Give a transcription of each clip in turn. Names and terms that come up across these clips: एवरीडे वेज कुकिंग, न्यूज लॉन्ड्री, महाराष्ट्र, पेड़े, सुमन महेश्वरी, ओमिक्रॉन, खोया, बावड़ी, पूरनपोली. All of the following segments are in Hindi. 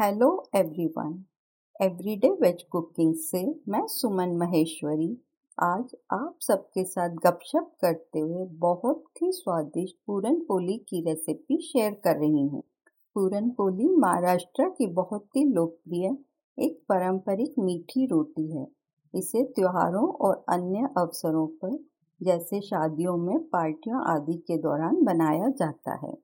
Hello everyone, एवरीडे वेज कुकिंग से मैं सुमन महेश्वरी आज आप सबके साथ गपशप करते हुए बहुत ही स्वादिष्ट पूरनपोली की रेसिपी शेयर कर रही हूँ। पूरनपोली महाराष्ट्र की बहुत ही लोकप्रिय एक पारंपरिक मीठी रोटी है। इसे त्योहारों और अन्य अवसरों पर जैसे शादियों में, पार्टियों आदि के दौरान बनाया जाता है।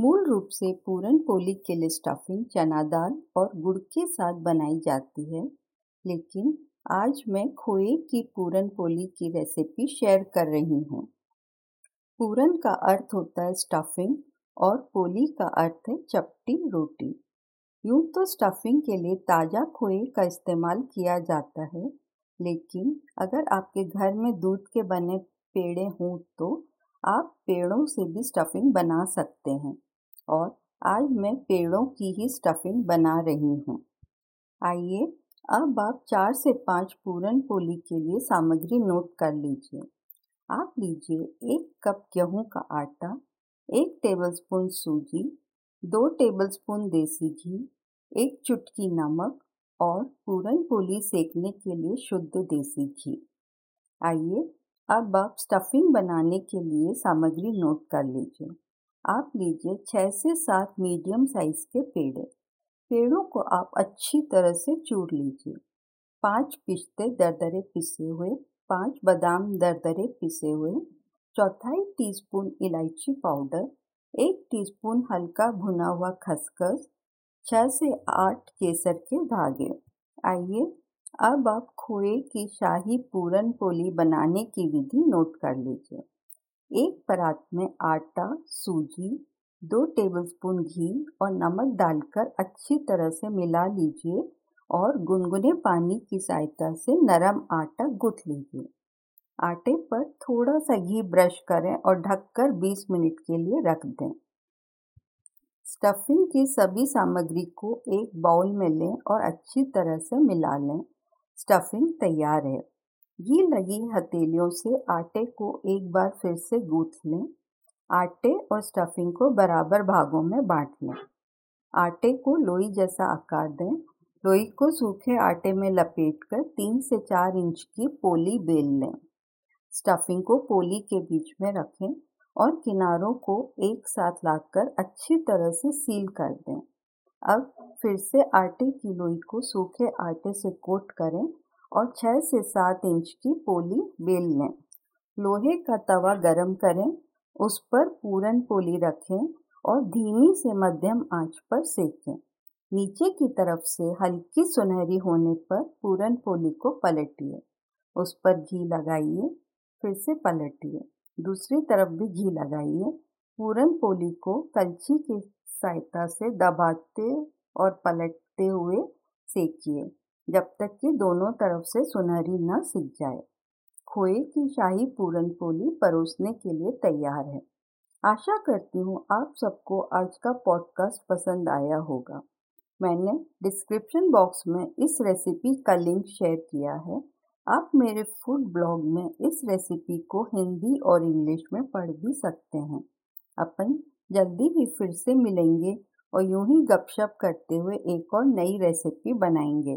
मूल रूप से पूरनपोली के लिए स्टफिंग चना दाल और गुड़ के साथ बनाई जाती है, लेकिन आज मैं खोए की पूरनपोली की रेसिपी शेयर कर रही हूँ। पूरन का अर्थ होता है स्टफिंग और पोली का अर्थ है चपटी रोटी। यूँ तो स्टफिंग के लिए ताज़ा खोए का इस्तेमाल किया जाता है, लेकिन अगर आपके घर में दूध के बने पेड़े हों तो आप पेड़ों से भी स्टफिंग बना सकते हैं, और आज मैं पेड़ों की ही स्टफिंग बना रही हूँ। आइए अब आप 4 से 5 पूरनपोली के लिए सामग्री नोट कर लीजिए। आप लीजिए 1 कप गेहूँ का आटा, 1 टेबलस्पून सूजी, 2 टेबलस्पून देसी घी, 1 चुटकी नमक और पूरनपोली सेकने के लिए शुद्ध देसी घी। आइए अब आप स्टफिंग बनाने के लिए सामग्री नोट कर लीजिए। आप लीजिए 6 से 7 मीडियम साइज़ के पेड़े। पेड़ों को आप अच्छी तरह से चूर लीजिए। 5 पिस्ते दरदरे पिसे हुए, 5 बादाम दरदरे पिसे हुए, 1/4 टीस्पून इलायची पाउडर, 1 टीस्पून हल्का भुना हुआ खसखस, 6 से 8 केसर के धागे। आइए अब आप खोए की शाही पूरनपोली बनाने की विधि नोट कर लीजिए। 1 परात में आटा, सूजी, 2 टेबलस्पून घी और नमक डालकर अच्छी तरह से मिला लीजिए और गुनगुने पानी की सहायता से नरम आटा गूँथ लीजिए। आटे पर थोड़ा सा घी ब्रश करें और ढककर 20 मिनट के लिए रख दें। स्टफिंग की सभी सामग्री को एक बाउल में लें और अच्छी तरह से मिला लें। स्टफिंग तैयार है। घी लगी हथेलियों से आटे को एक बार फिर से गूँथ लें। आटे और स्टफिंग को बराबर भागों में बांट लें। आटे को लोई जैसा आकार दें। लोई को सूखे आटे में लपेटकर 3 से 4 इंच की पोली बेल लें। स्टफिंग को पोली के बीच में रखें और किनारों को एक साथ लाकर अच्छी तरह से सील कर दें। अब फिर से आटे की लोई को सूखे आटे से कोट करें और 6 से 7 इंच की पोली बेल लें। लोहे का तवा गरम करें, उस पर पूरनपोली रखें और धीमी से मध्यम आंच पर सेकें। नीचे की तरफ से हल्की सुनहरी होने पर पूरनपोली को पलटिए, उस पर घी लगाइए, फिर से पलटिए, दूसरी तरफ भी घी लगाइए। पूरनपोली को कलछी की सहायता से दबाते और पलटते हुए सेकिए जब तक कि दोनों तरफ से सुनहरी न सिक जाए। खोए की शाही पूरनपोली परोसने के लिए तैयार है। आशा करती हूँ आप सबको आज का पॉडकास्ट पसंद आया होगा। मैंने डिस्क्रिप्शन बॉक्स में इस रेसिपी का लिंक शेयर किया है। आप मेरे फूड ब्लॉग में इस रेसिपी को हिंदी और इंग्लिश में पढ़ भी सकते हैं। अपन जल्दी ही फिर से मिलेंगे और यूं ही गपशप करते हुए एक और नई रेसिपी बनाएंगे।